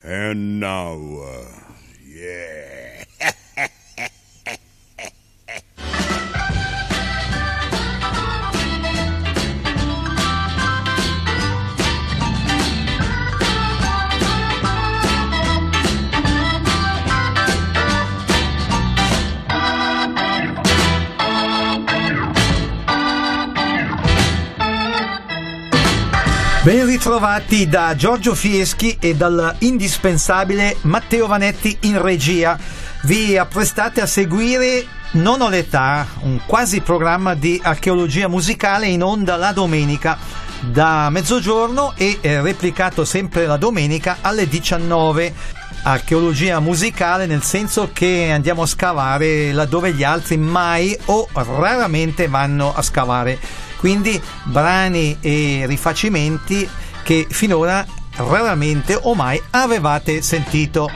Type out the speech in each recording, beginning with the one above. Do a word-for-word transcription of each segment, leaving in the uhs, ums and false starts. And now, uh, yeah. Ben ritrovati da Giorgio Fieschi e dal indispensabile Matteo Vanetti in regia. Vi apprestate a seguire Non ho l'età, un quasi programma di archeologia musicale in onda la domenica da mezzogiorno e replicato sempre la domenica alle diciannove. Archeologia musicale nel senso che andiamo a scavare laddove gli altri mai o raramente vanno a scavare. Quindi brani e rifacimenti che finora raramente o mai avevate sentito.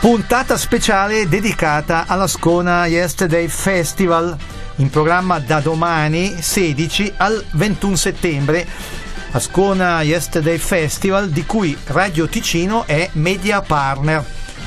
Puntata speciale dedicata all'Ascona Yesterday Festival, in programma da domani sedici al ventuno settembre. Ascona Yesterday Festival di cui Radio Ticino è media partner.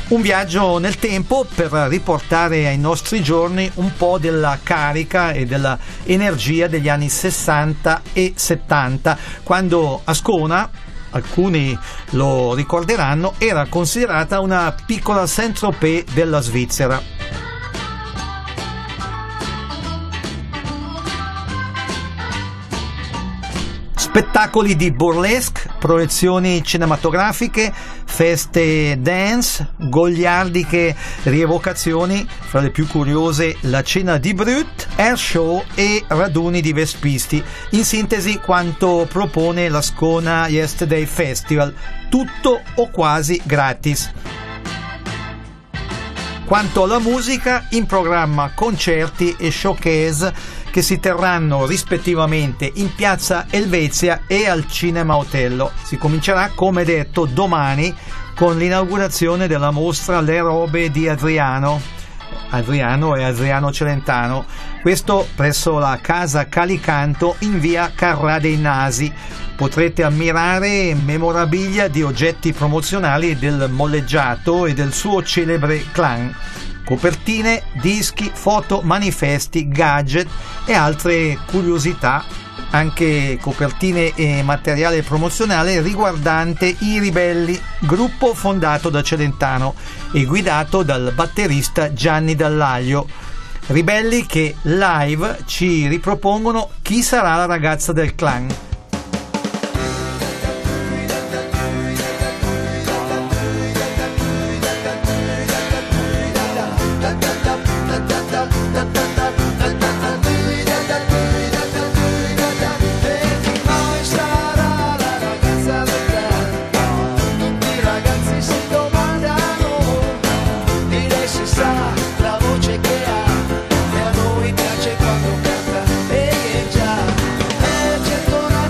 Un viaggio nel tempo per riportare ai nostri giorni un po' della carica e della energia degli anni sessanta e settanta, quando Ascona, alcuni lo ricorderanno, era considerata una piccola Saint-Tropez della Svizzera. Spettacoli di burlesque, proiezioni cinematografiche, feste dance, goliardiche rievocazioni, fra le più curiose la cena di Brut, air show e raduni di vespisti. In sintesi quanto propone l'Ascona Yesterday Festival, tutto o quasi gratis. Quanto alla musica, in programma concerti e showcase che si terranno rispettivamente in Piazza Elvezia e al Cinema Otello. Si comincerà, come detto, domani con l'inaugurazione della mostra Le robe di Adriano, Adriano e Adriano Celentano, questo presso la Casa Calicanto in via Carrà dei Nasi. Potrete ammirare memorabilia di oggetti promozionali del molleggiato e del suo celebre clan, copertine, dischi, foto, manifesti, gadget e altre curiosità, anche copertine e materiale promozionale riguardante i Ribelli, gruppo fondato da Celentano e guidato dal batterista Gianni Dall'Aglio. Ribelli che live ci ripropongono Chi sarà la ragazza del clan. Che ha, e a noi piace quando canta, e già è gettonata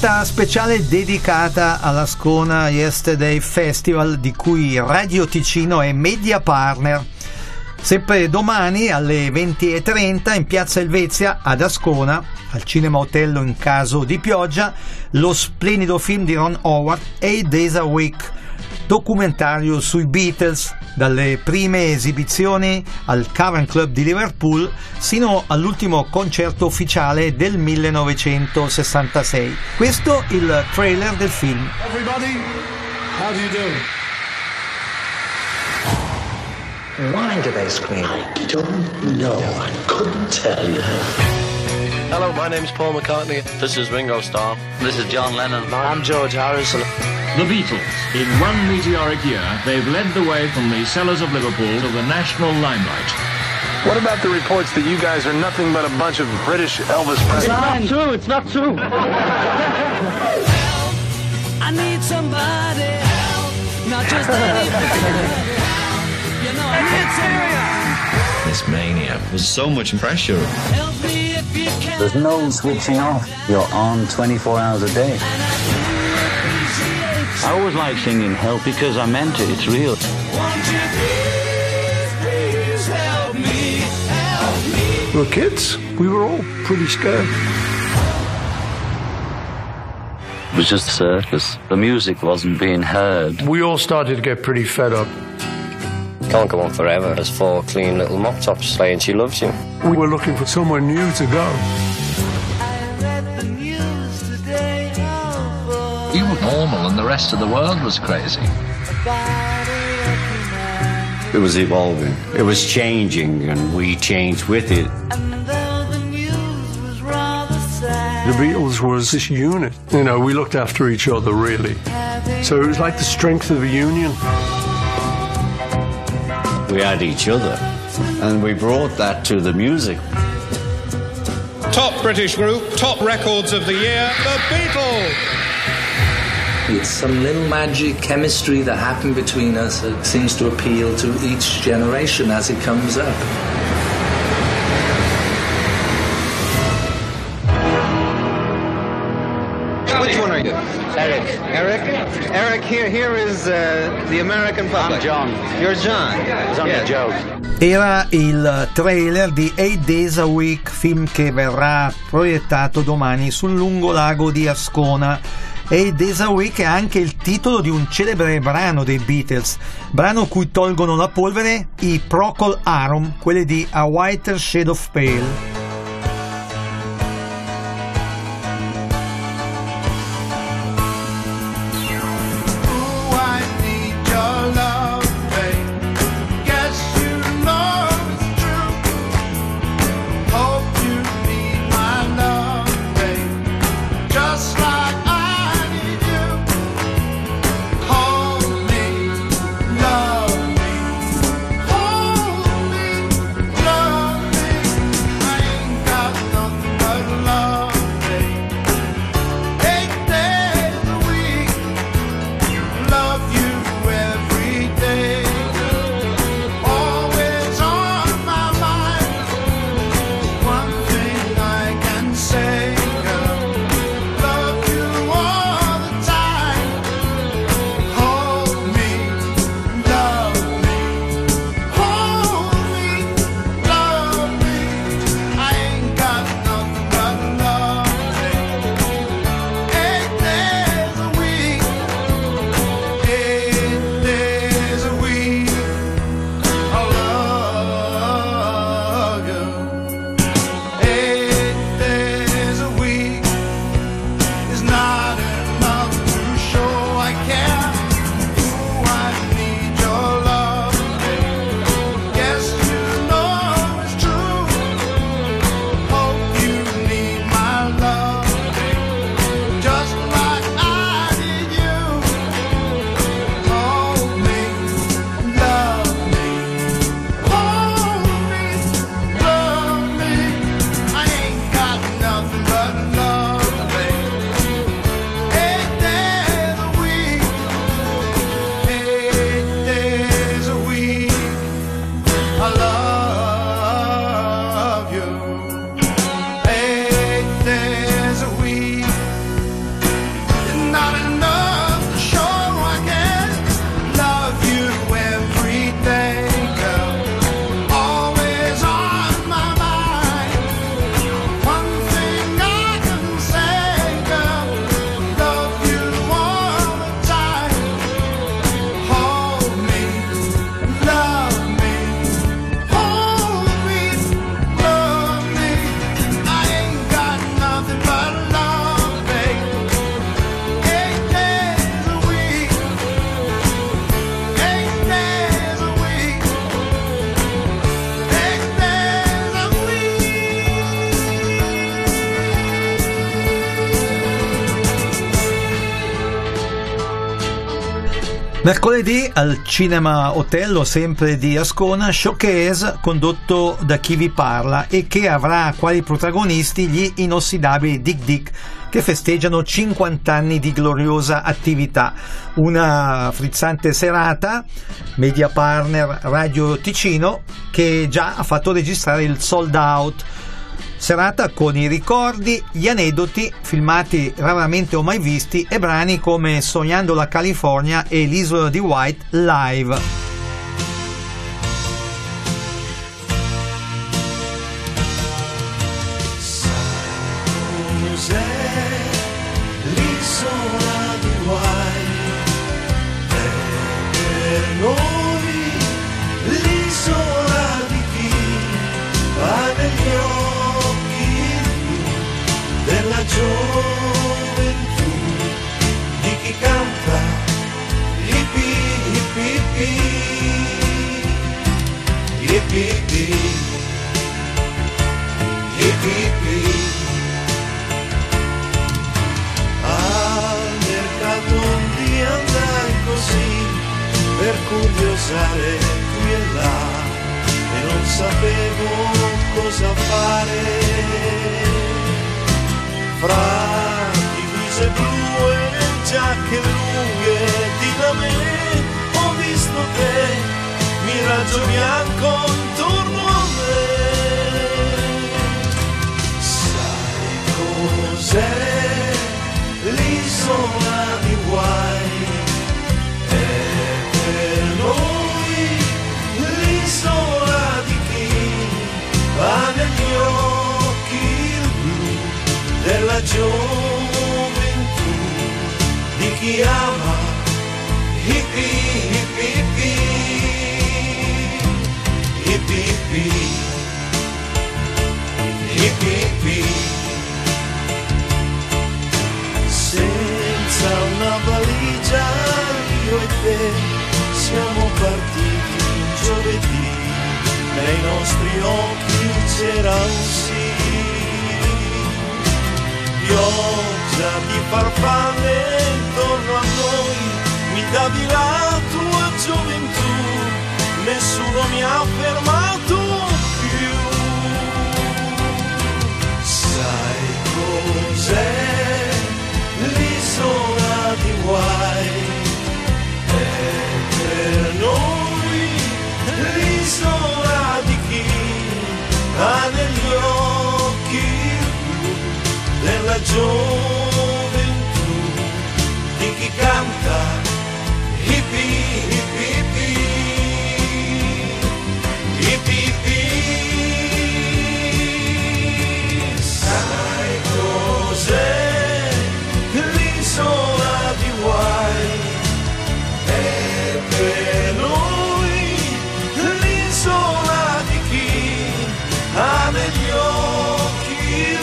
puntata speciale dedicata all'Ascona Yesterday Festival, di cui Radio Ticino è media partner. Sempre domani alle venti e trenta in Piazza Elvezia ad Ascona, al Cinema Otello in caso di pioggia, lo splendido film di Ron Howard, Eight Days a Week, documentario sui Beatles, dalle prime esibizioni al Cavern Club di Liverpool sino all'ultimo concerto ufficiale del millenovecentosessantasei. Questo il trailer del film. Everybody, how do you do? Why do they scream? I don't know. I couldn't tell you. Hello, my name is Paul McCartney. This is Ringo Starr. This is John Lennon. I'm George Harrison. The Beatles. In one meteoric year, they've led the way from the cellars of Liverpool to the national limelight. What about the reports that you guys are nothing but a bunch of British Elvis Presley? It's not true. It's not true. Help, I need somebody. Help, not just anybody. You know, I need serious. This mania was so much pressure. Help me if you can. There's no switching off. You're on twenty-four hours a day. I always like singing Help because I meant it, it's real. Won't you please, please help me, help me. We were kids, we were all pretty scared. It was just a circus. The music wasn't being heard. We all started to get pretty fed up. Can't go on forever as four clean little mop tops saying she loves you. We were looking for somewhere new to go. You were normal and the rest of the world was crazy. It was evolving. It was changing and we changed with it. And though the news was rather sad, the Beatles was this unit. You know, we looked after each other, really. So it was like the strength of a union. We had each other and we brought that to the music. Top British group, top records of the year, The Beatles! It's some little magic chemistry that happened between us that seems to appeal to each generation as it comes up. Which one are you? Eric. Eric? Eric, here, here is uh, the American public. I'm John. You're John. It's only a joke. Era il trailer di Eight Days a Week, film che verrà proiettato domani sul lungo lago di Ascona. Eight Days a Week è anche il titolo di un celebre brano dei Beatles, brano cui tolgono la polvere i Procol Harum, quelli di A Whiter Shade of Pale. Mercoledì al Cinema Otello, sempre di Ascona, showcase condotto da chi vi parla e che avrà quali protagonisti gli inossidabili Dick Dick, che festeggiano cinquanta anni di gloriosa attività. Una frizzante serata, media partner Radio Ticino, che già ha fatto registrare il sold out. Serata con i ricordi, gli aneddoti, filmati raramente o mai visti e brani come Sognando la California e l'Isola di White live. Gioventù di chi canta hippie, hippie, hippie, hippie, hippie, hippie, hippie. Al mercato un dì andai così per curiosare qui e là e non sapevo cosa fare. Fra divise blu e giacche lunghe di da me ho visto te, mi ragioniamo intorno a me. Sai cos'è l'isola di guai? È per noi l'isola di chi va negli occhi della gioventù di chi ama hippie, hippie, hippie, hippie, hippie, hippie, hippie. Senza una valigia io e te siamo partiti giovedì, nei nostri occhi c'era un sì. Pioggia di farfalle intorno a noi, mi davi la tua gioventù, nessuno mi ha fermato più. Sai cos'è l'isola di guai? È per noi l'isola di chi ha negli occhi della gioventù di chi canta hippie, hippie, hippie, hippie, hippie. Sai cos'è l'isola di guai? È per noi l'isola di chi ha negli occhi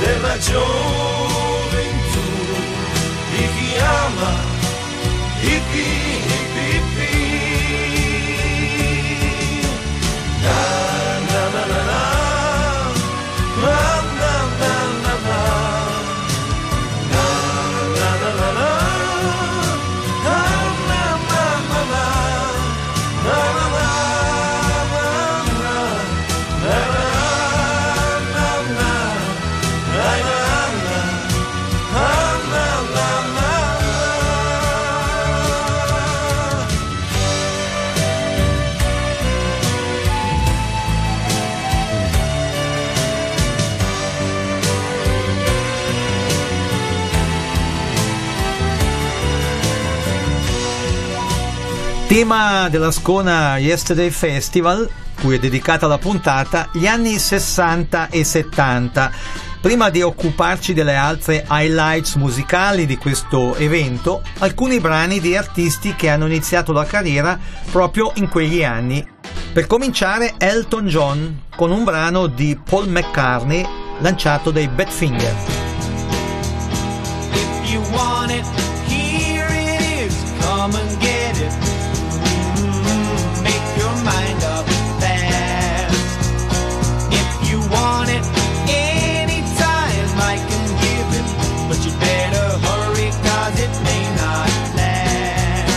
della gioventù di chi ama hippie, hippie, hippie. Na na na na na na na na na na na na na na na na na na na. Tema dell'Ascona Yesterday Festival, cui è dedicata la puntata, gli anni sessanta e settanta. Prima di occuparci delle altre highlights musicali di questo evento, alcuni brani di artisti che hanno iniziato la carriera proprio in quegli anni. Per cominciare, Elton John con un brano di Paul McCartney lanciato dai Badfinger. If you want it, here it is, come and get it. Mind up fast. If you want it anytime I can give it, but you better hurry 'cause it may not last.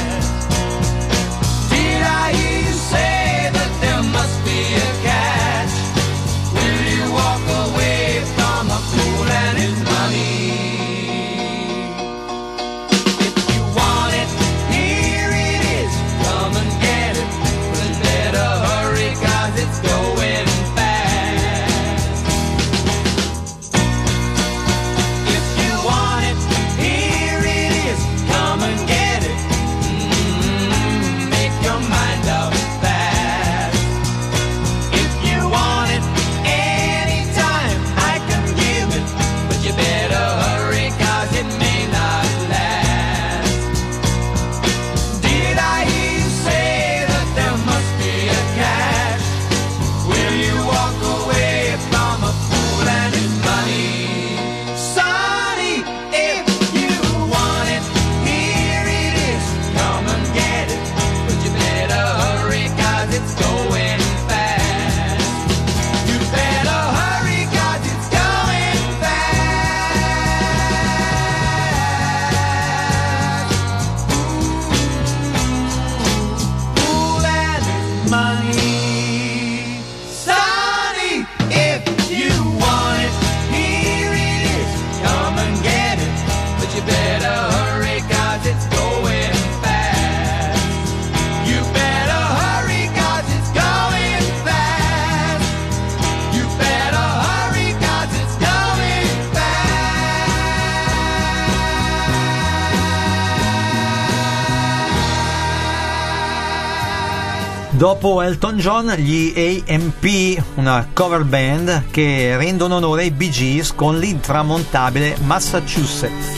Dopo Elton John, gli A M P, una cover band che rendono onore ai Bee Gees con l'intramontabile Massachusetts.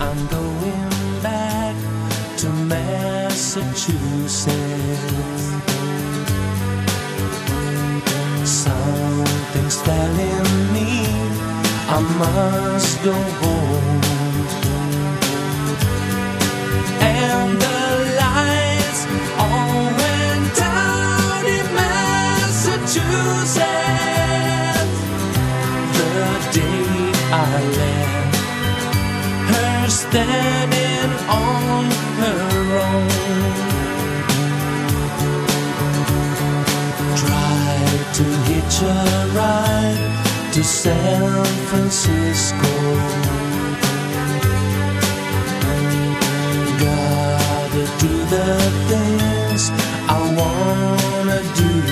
I'm going back to Massachusetts. Something's telling me I must go home. And the lights all went down in Massachusetts the day I left her standing on her own. Tried to hitch a ride to San Francisco. Do the things I wanna do.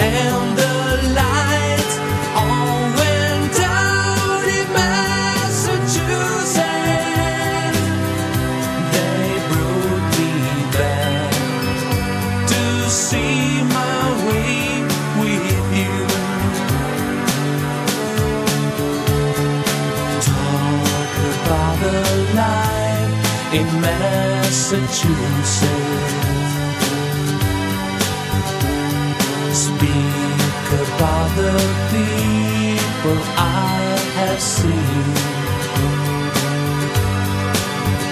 And the lights all went down in Massachusetts. They brought me back to see my way with you. Talk about the light in Massachusetts. Speak about the people I have seen.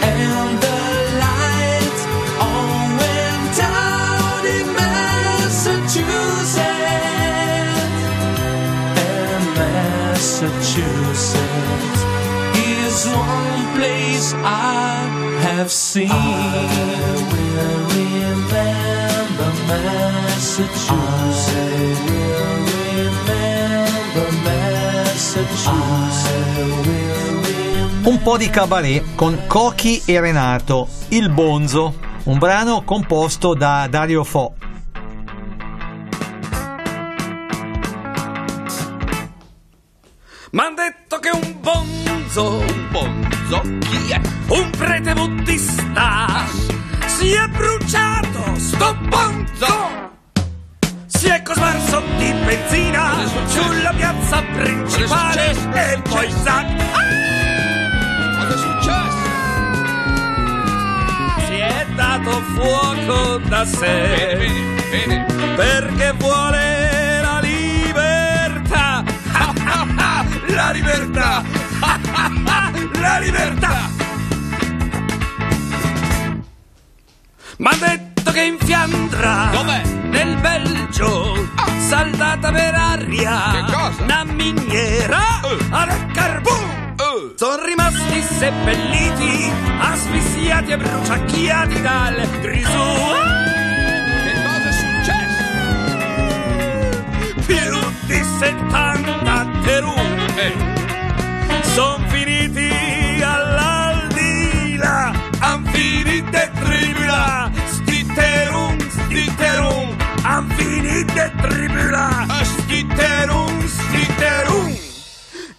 And the lights all went down in Massachusetts. And Massachusetts is one place I have seen. I will remember Massachusetts. I will remember Massachusetts. Un po' di cabaret con Cochi e Renato, Il Bonzo, un brano composto da Dario Fo. M'han detto che un bonzo, un bonzo, chi è? Un prete buddista si è bruciato, sto bonzo! Si è cosparso di benzina sulla piazza principale e poi sa... Ah! Cosa è successo? Si è dato fuoco da sé, bene, bene, bene, perché vuole la libertà. La libertà, la libertà. M'han detto che in Fiandra, dov'è? Nel Belgio, ah, saldata per aria, che cosa? Una miniera uh. al carbone. Uh. Sono rimasti seppelliti, asfissiati e bruciacchiati dal grisù. Ah. Che cosa è successo? Più di settanta terù. Son finiti all'aldilà, han finito e tribulà, sti terum, sti terum, han finito e tribulà, sti terum, sti terum.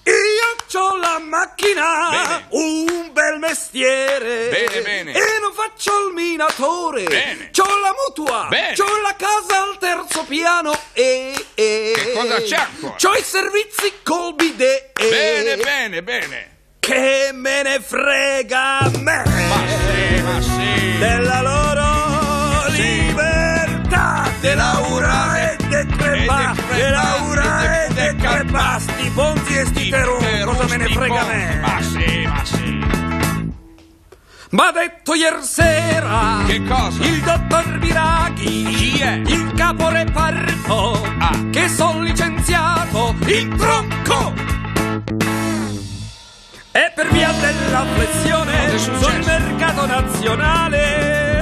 Io c'ho la macchina, bene, un bel mestiere, bene, bene, e non faccio il minatore, bene, c'ho la mutua, bene, c'ho la casa al terzo piano e... e che cosa c'è ancora? C'ho i servizi col bidet. Bene, bene, bene. Che me ne frega a me, ma sì, ma sì, della loro sì, libertà, dell'aura e de crepa, dell'aura e de crepa, sti ponti e sti terroni, cosa me ne frega a me? Ma sì, ma sì. M'ha detto ieri sera, che cosa? Il dottor Biraghi, chi è? Il caporeparto, ah, che son licenziato in tronco. E per via della flessione sul mercato nazionale.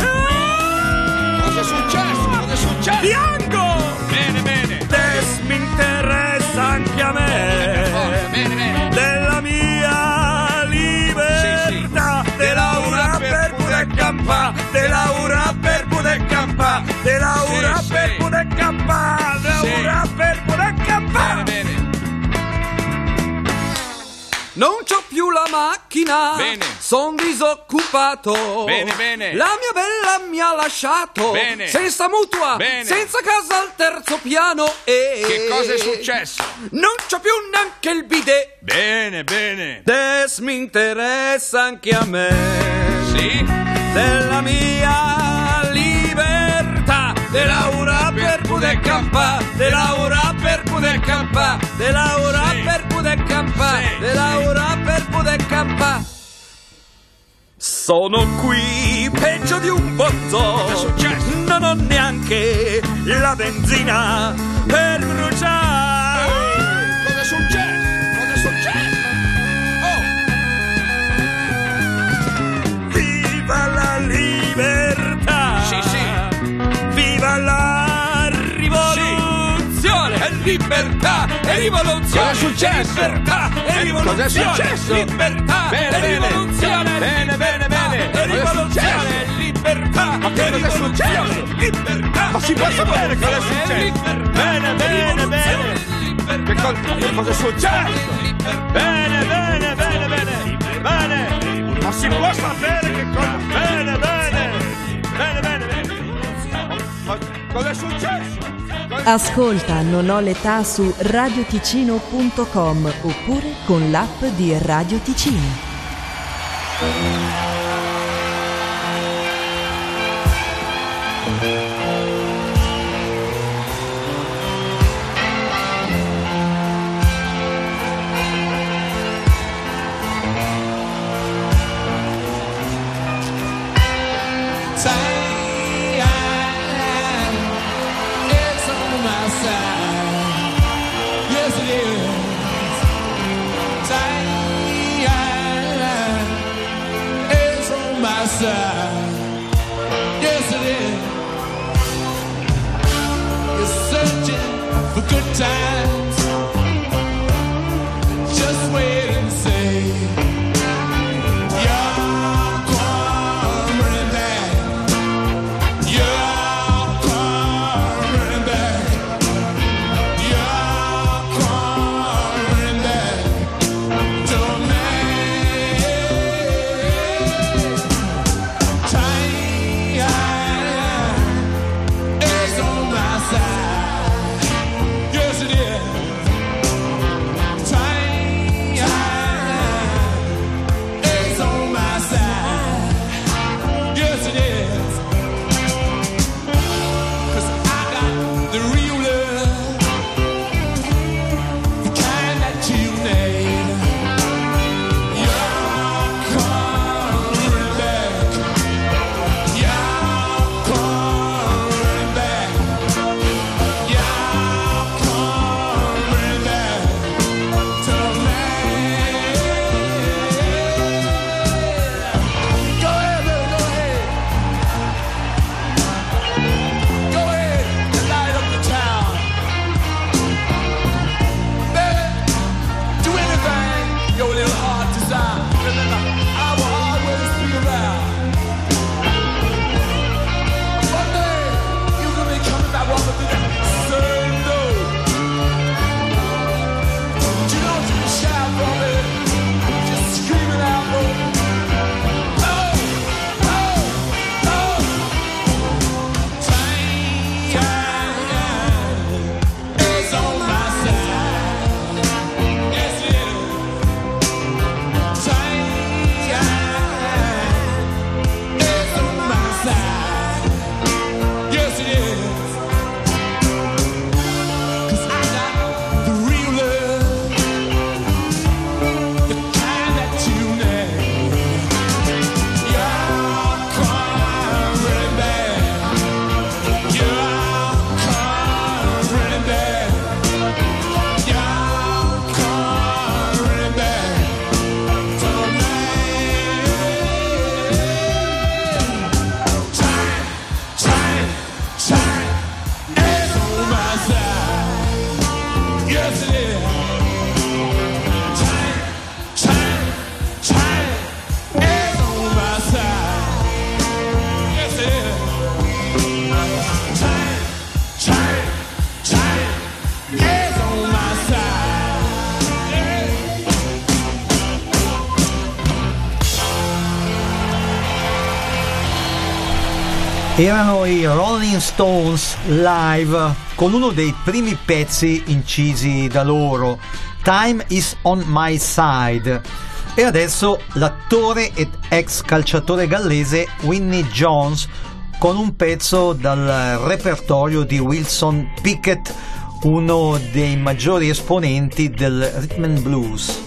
Cosa è successo? Cosa è successo? Bianco! Bene, bene. Des mi interessa anche a me. Bene, bene, bene. Della mia libertà, sì, sì, de laura per poter campà, de laura per poter campà, de laura per poter campà, de laura per poter campà. Bene, bene. Non c'ho più la macchina, bene. Son disoccupato, bene, bene. La mia bella mi ha lasciato, bene. Senza mutua, bene. Senza casa al terzo piano e... Che cosa è successo? Non c'ho più neanche il bidet. Bene, bene. Des mi interessa anche a me, sì, della mia libertà, de laura per poter campare, de laura per poter campare, de laura per poter campare, de laura per poter campare. Sono qui peggio di un bozzo, non ho neanche la benzina per bruciare. Ehi, cosa è successo? Cosa è successo? Oh! Viva la libertà! Sì, sì! Viva la rivoluzione! Sì. E libertà! E rivoluzione! Cosa è successo? Libertà! E rivoluzione! Cosa è successo? Libertà! Bene, bene! Rivoluzione! Bene, bene, bene! E rivoluzione! Libertà! Ma che cosa è successo? Libertà! Ma si può sapere cosa è successo? Bene, bene, bene! Che cosa è successo? Bene, bene, bene, bene, bene. Ma si può sapere che cosa? Bene, bene, bene, bene, bene. Ma cosa è successo? Ascolta Non ho l'età su radio ticino punto com oppure con l'app di Radio Ticino. Yes, it is. You're searching for good times. Just wait and see. You're coming back. You're coming back. You're coming back to me. Time is on my side. Yes, it is. Erano i Rolling Stones live con uno dei primi pezzi incisi da loro, Time is on my side. E adesso l'attore ed ex calciatore gallese Vinnie Jones con un pezzo dal repertorio di Wilson Pickett, uno dei maggiori esponenti del rhythm and blues.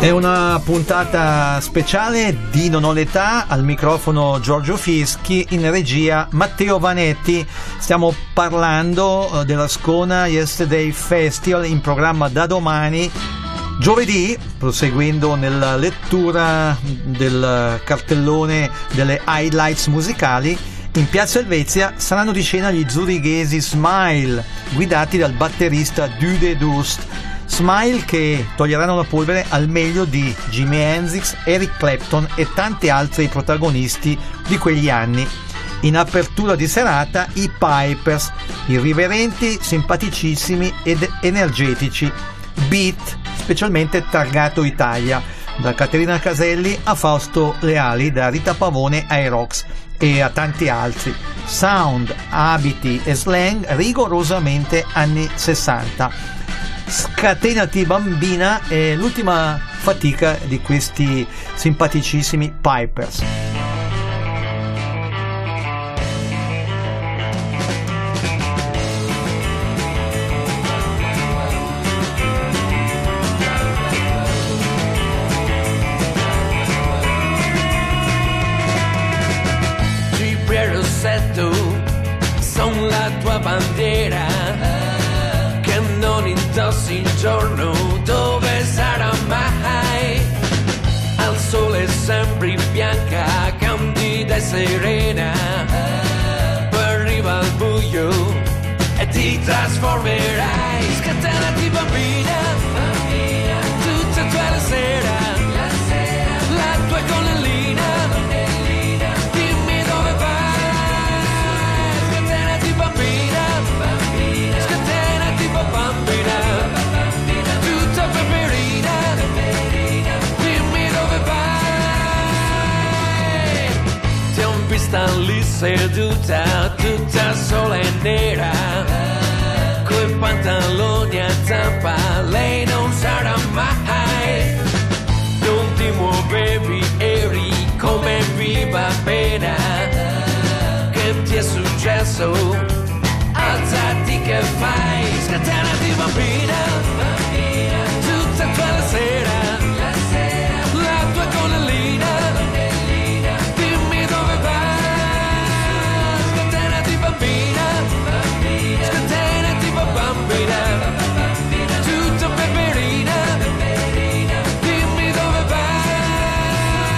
È una puntata speciale di Non ho l'età, al microfono Giorgio Fieschi, in regia Matteo Vanetti. Stiamo parlando dell'Ascona Yesterday Festival, in programma da domani, giovedì, proseguendo nella lettura del cartellone delle highlights musicali. In Piazza Elvezia saranno di scena gli zurichesi Smile, guidati dal batterista Dude Dust. Smile che toglieranno la polvere al meglio di Jimi Hendrix, Eric Clapton e tanti altri protagonisti di quegli anni. In apertura di serata i Pipers, irriverenti, simpaticissimi ed energetici. Beat, specialmente targato Italia, da Caterina Caselli a Fausto Leali, da Rita Pavone ai Rox e a tanti altri. Sound, abiti e slang rigorosamente anni sessanta. Scatenati bambina è l'ultima fatica di questi simpaticissimi Pipers. Serena, per arriva al buio e ti trasformerai. Scatenati bambina, bambina, tutta tua la sera, la sera, la tua gonnellina, gonnellina, dimmi dove vai. Scatenati bambina, bambina, scatenati bambina, bambina, tutta peperina, peperina, dimmi dove vai. Sta lì seduta tutta sola e nera, coi pantaloni a zampa, lei non sarà mai. Non ti muovevi, eri come viva pena. Che ti è successo? Alzati che fai? Scatenati bambina, bambina, tutta tutta la sera, la sera, la tua gonnellina. Bambina, bambina, scatenati bambina, bambina,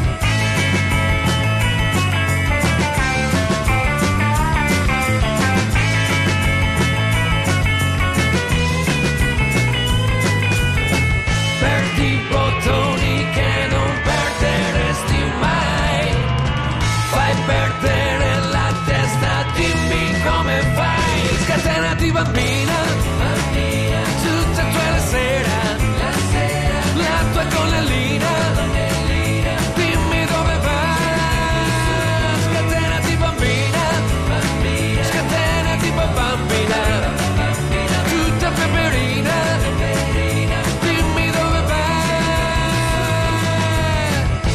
tutta peperina, peperina, dimmi dove vai. Perdi i bottoni che non perderesti mai, fai perdere come fai. Scatenati bambina, bambina, tutta tua la sera, la sera, la tua gonnellina, gonnellina, dimmi dove vai. Scatenati bambina, bambina, scatenati bambina, bambina, tutta peperina, peperina, dimmi dove vai.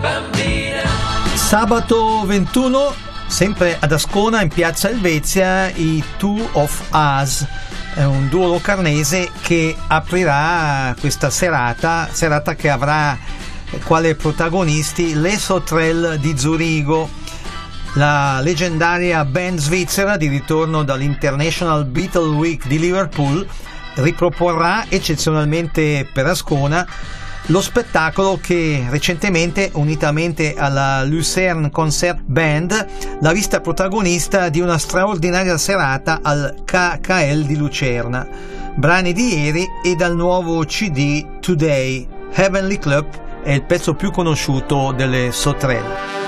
Bambina. Sabato ventuno, sempre ad Ascona, in piazza Helvezia, i Two of Us, un duo locarnese che aprirà questa serata, serata che avrà quale protagonisti le Sotrelle di Zurigo, la leggendaria band svizzera di ritorno dall'International Beatle Week di Liverpool. Riproporrà eccezionalmente per Ascona lo spettacolo che recentemente, unitamente alla Lucerne Concert Band, l'ha vista protagonista di una straordinaria serata al K K L di Lucerna. Brani di ieri e dal nuovo C D Today. Heavenly Club è il pezzo più conosciuto delle Sotrelle.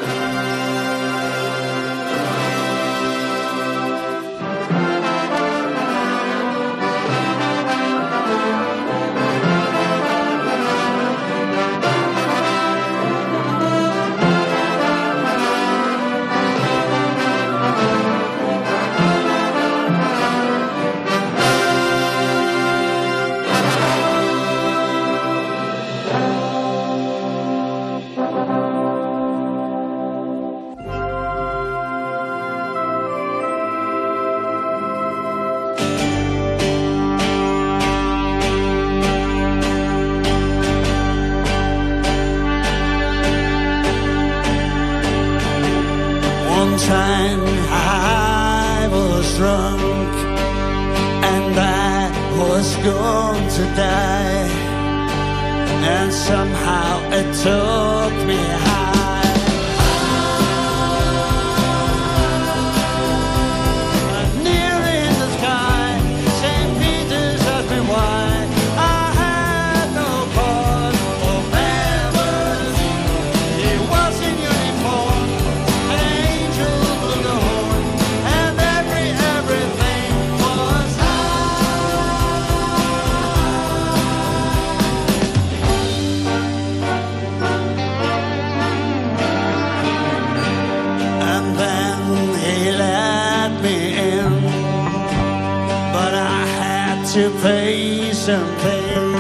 at your patient pain,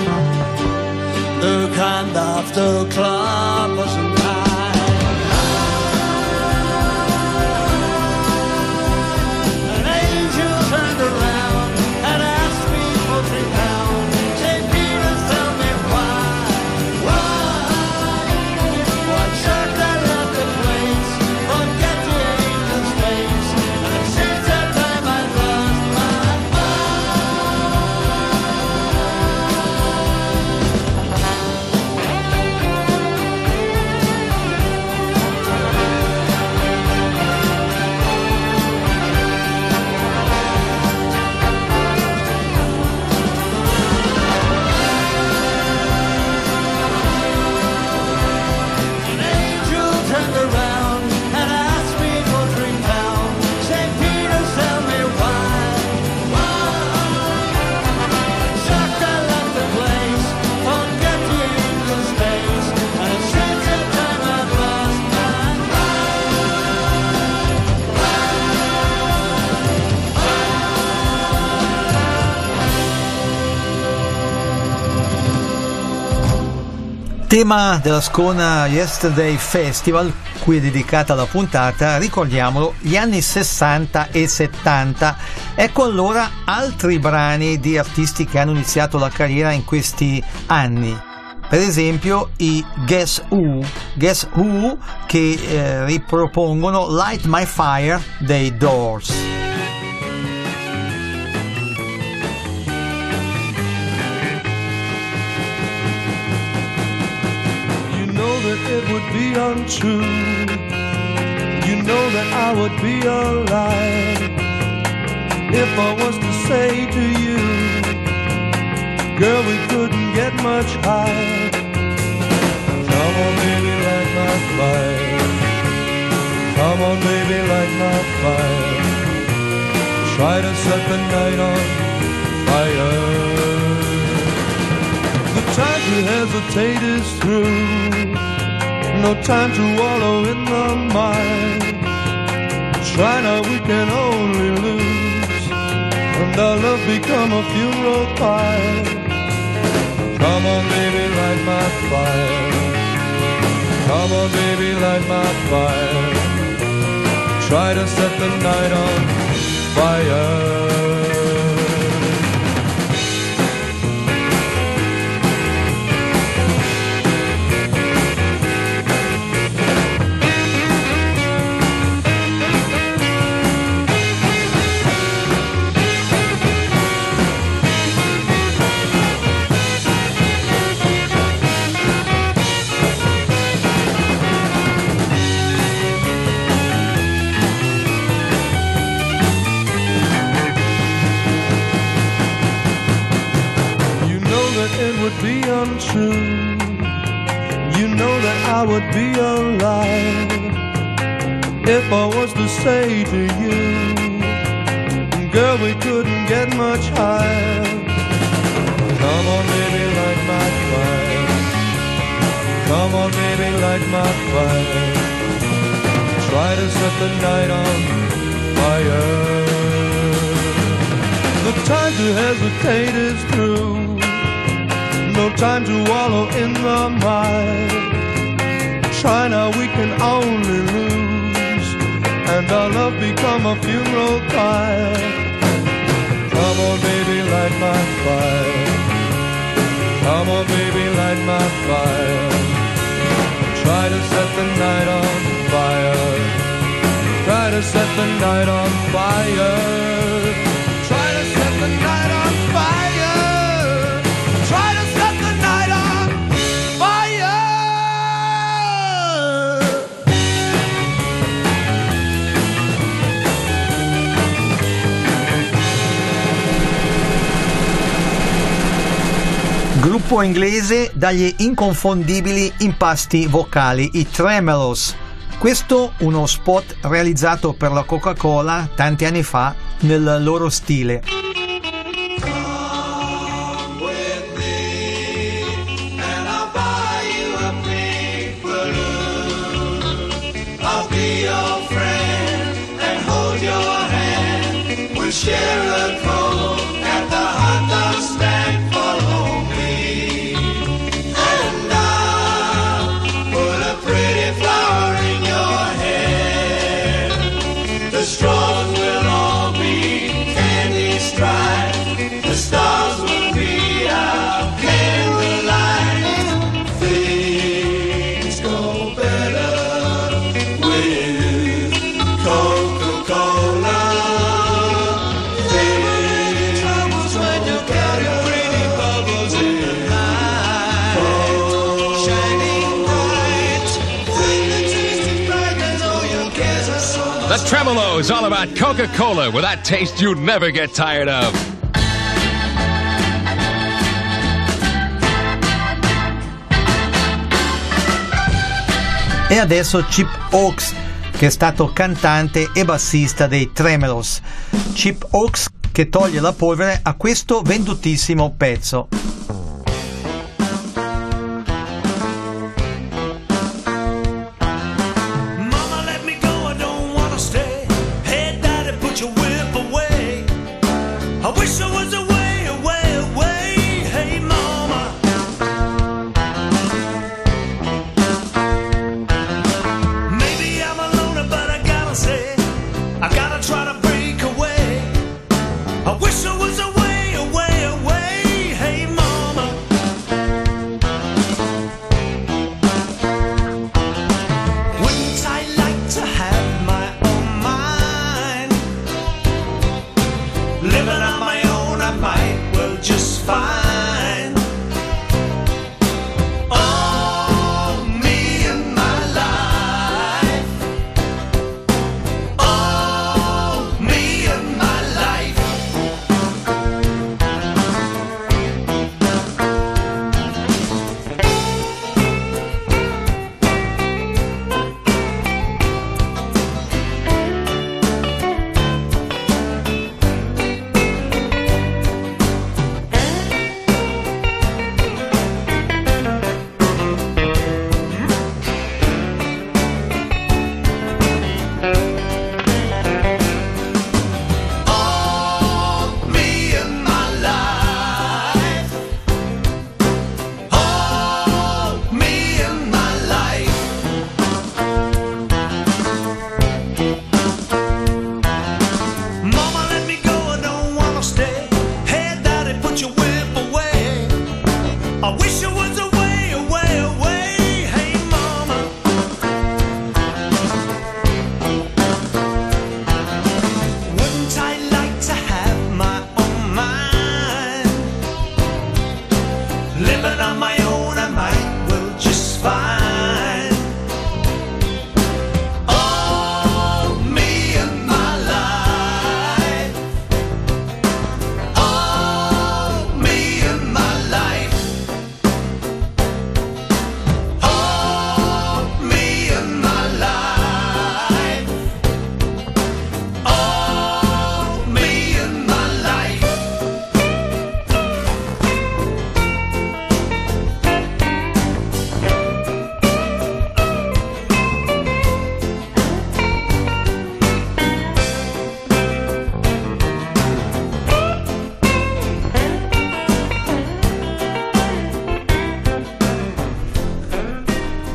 the kind of the club wasn't mine. An angel turned around and asked me for three pounds. Saint Peter's, tell me why, why? Why should I love the place, forget the angel's face? And since that time I lost my mind. An angel turned around and asked me for three pounds. Saint Peter's, tell me why, why? Shocked I left the place, forget the angel's face, and since that time I've lost my mind. Tema della Ascona Yesterday Festival, cui è dedicata la puntata, ricordiamolo, gli anni sessanta e settanta. Ecco allora altri brani di artisti che hanno iniziato la carriera in questi anni. Per esempio i Guess Who, Guess Who che eh, ripropongono Light My Fire dei Doors. You know that it would be untrue. You know that I would be a liar if I was to say to you, girl, we couldn't get much higher. Come on, baby, light my fire. Come on, baby, light my fire. Try to set the night on fire. The time to hesitate is through. No time to wallow in the mire. Try now, we can only lose, and our love become a funeral pyre. Come on, baby, light my fire. Come on, baby, light my fire. Try to set the night on fire. Untrue. You know that I would be a liar if I was to say to you, girl, we couldn't get much higher. Come on, baby, light my fire. Come on, baby, light my fire. Try to set the night on fire. The time to hesitate is through. No time to wallow in the mire. Try now, we can only lose, and our love become a funeral pyre. Come on, baby, light my fire. Come on, baby, light my fire. Try to set the night on fire. Try to set the night on fire. Try to set the night on fire. Gruppo inglese dagli inconfondibili impasti vocali, i Tremelos. Questo uno spot realizzato per la Coca-Cola tanti anni fa nel loro stile. Come with me, and I'll buy you a big balloon. I'll be your friend and hold your hand. We'll share a cold at the hot dog. The Tremolo is all about Coca-Cola with that taste you'd never get tired of. E adesso Chip Hawks, che è stato cantante e bassista dei Tremelos. Chip Hawks che toglie la polvere a questo vendutissimo pezzo.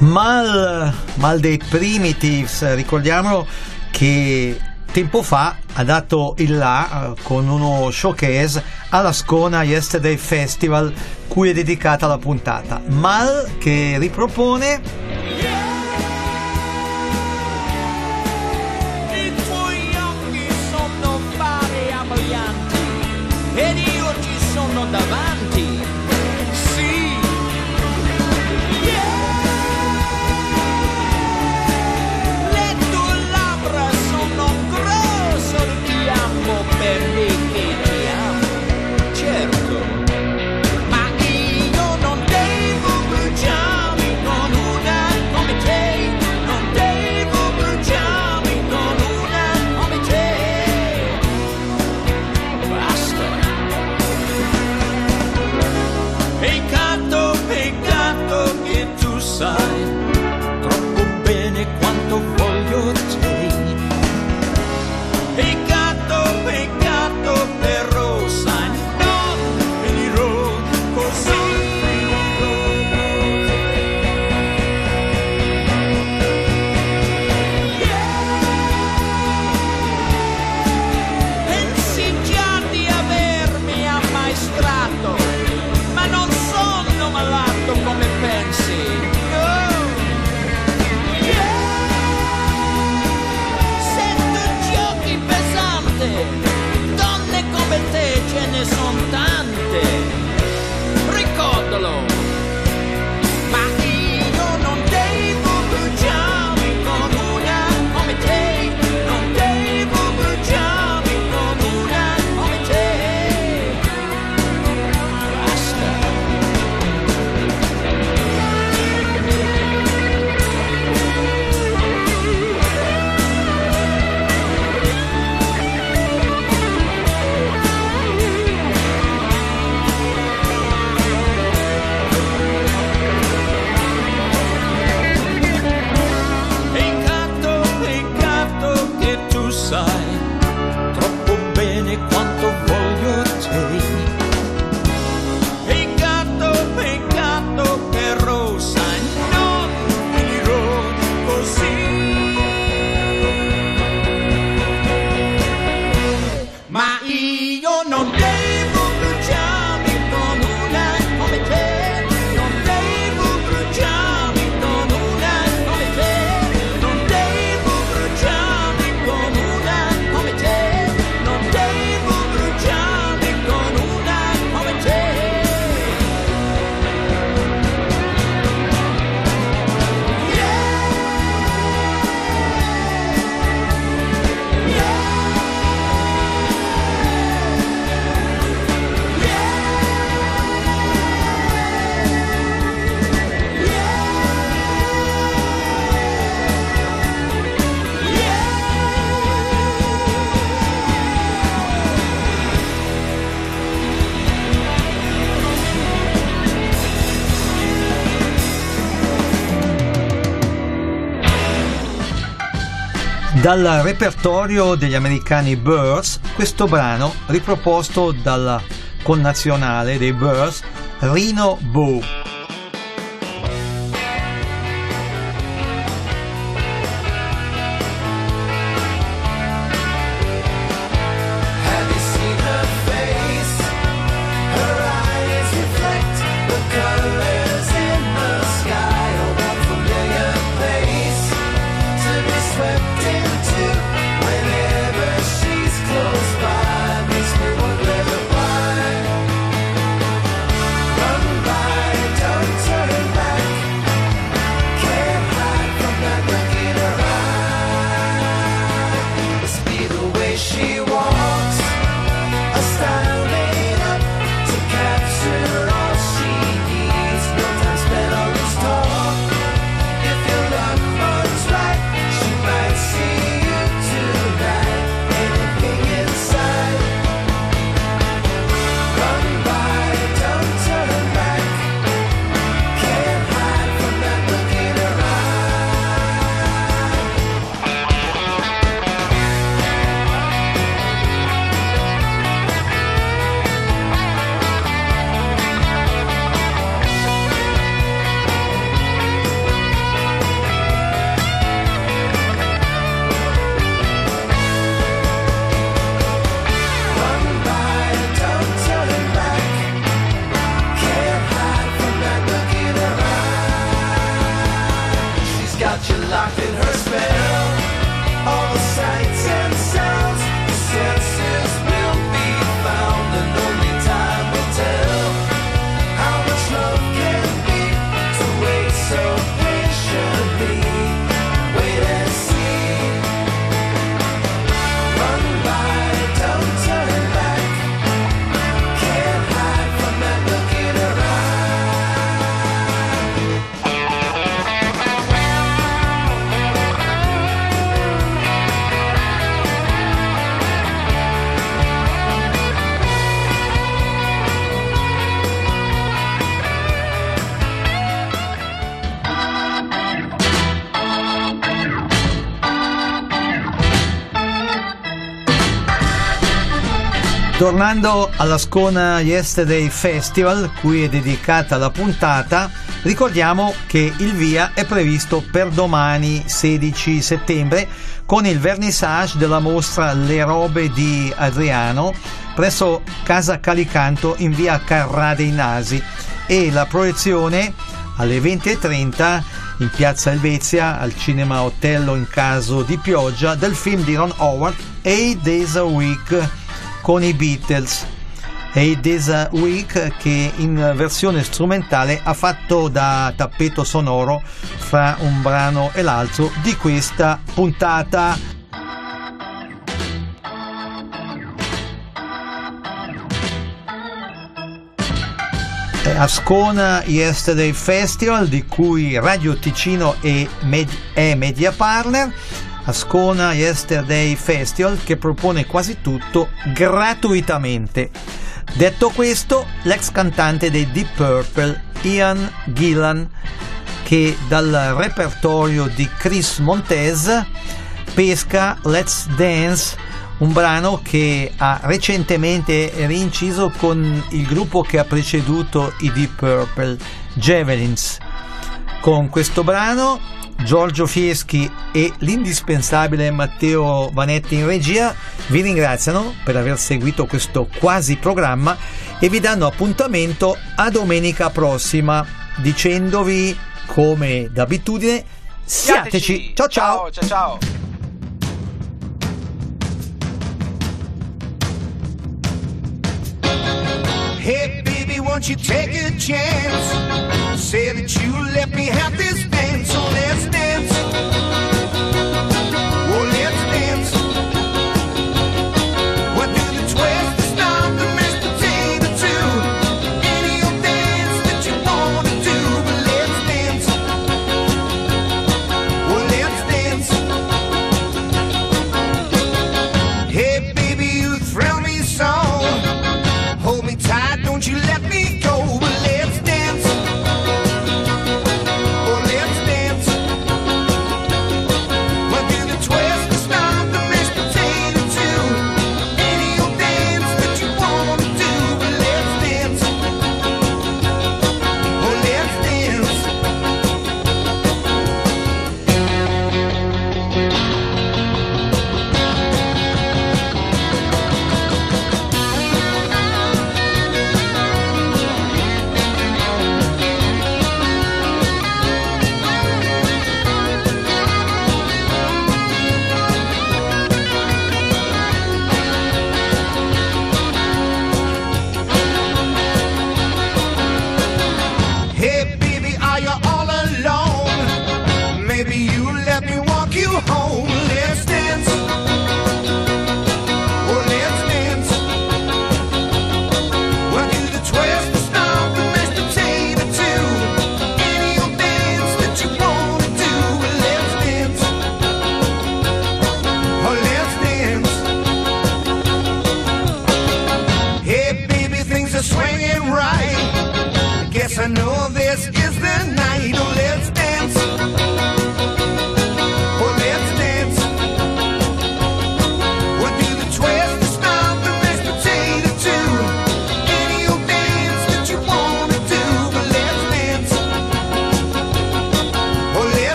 Mal, mal dei Primitives, ricordiamolo, che tempo fa ha dato il là con uno showcase all'Ascona Yesterday Festival, cui è dedicata la puntata. Mal che ripropone ed io ci sono davanti. Ma io non devo bruciarmi con una come te, non Dal repertorio degli americani Byrds, questo brano riproposto dalla connazionale dei Byrds, Rino Bow. Tornando all'Ascona Yesterday Festival, cui è dedicata la puntata, ricordiamo che il via è previsto per domani sedici settembre con il vernissage della mostra Le robe di Adriano presso Casa Calicanto in via Carrà dei Nasi e la proiezione alle venti e trenta in piazza Elvezia al cinema Otello in caso di pioggia del film di Ron Howard Eight Days a Week con i Beatles. Eight Days a Week che in versione strumentale ha fatto da tappeto sonoro fra un brano e l'altro di questa puntata. Ascona Yesterday Festival, di cui Radio Ticino è, med- è media partner. Ascona Yesterday Festival che propone quasi tutto gratuitamente. Detto questo, l'ex cantante dei Deep Purple, Ian Gillan, che dal repertorio di Chris Montez pesca Let's Dance, un brano che ha recentemente rinciso con il gruppo che ha preceduto i Deep Purple, Javelins. Con questo brano Giorgio Fieschi e l'indispensabile Matteo Vanetti in regia vi ringraziano per aver seguito questo quasi programma e vi danno appuntamento a domenica prossima dicendovi, come d'abitudine, siateci! Ciao ciao! Ciao, ciao, ciao. Hey baby, won't you take a chance? Say that you let me have this dance, so let's dance.